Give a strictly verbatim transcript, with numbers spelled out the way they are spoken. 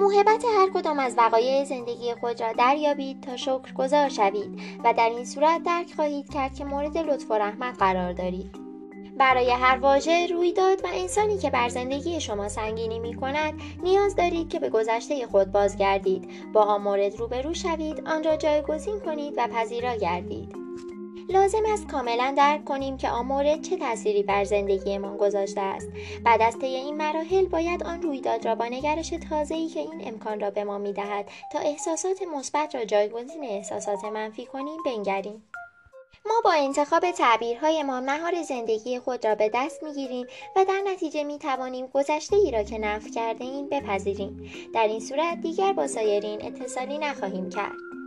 موهبت هر کدام از وقایع زندگی خود را دریابید تا شکرگزار شوید و در این صورت درک خواهید کرد که مورد لطف و رحمت قرار دارید. برای هر واژه، رویداد و انسانی که بر زندگی شما سنگینی می‌کند، نیاز دارید که به گذشته خود بازگردید، با آن مورد روبرو شوید، آن را جایگزین کنید و پذیرا گردید. لازم است کاملا درک کنیم که آن مورد چه تأثیری بر زندگیمان گذاشته است. بعد از طی این مراحل باید آن رویداد را با نگرش تازه‌ای که این امکان را به ما می‌دهد تا احساسات مثبت را جایگزین احساسات منفی کنیم بنگریم. ما با انتخاب تعبیرهایمان مهار زندگی خود را به دست می‌گیریم و در نتیجه می‌توانیم گذشته‌ای را که نفی کرده‌ایم بپذیریم. در این صورت دیگر با سایرین اتصالی نخواهیم کرد.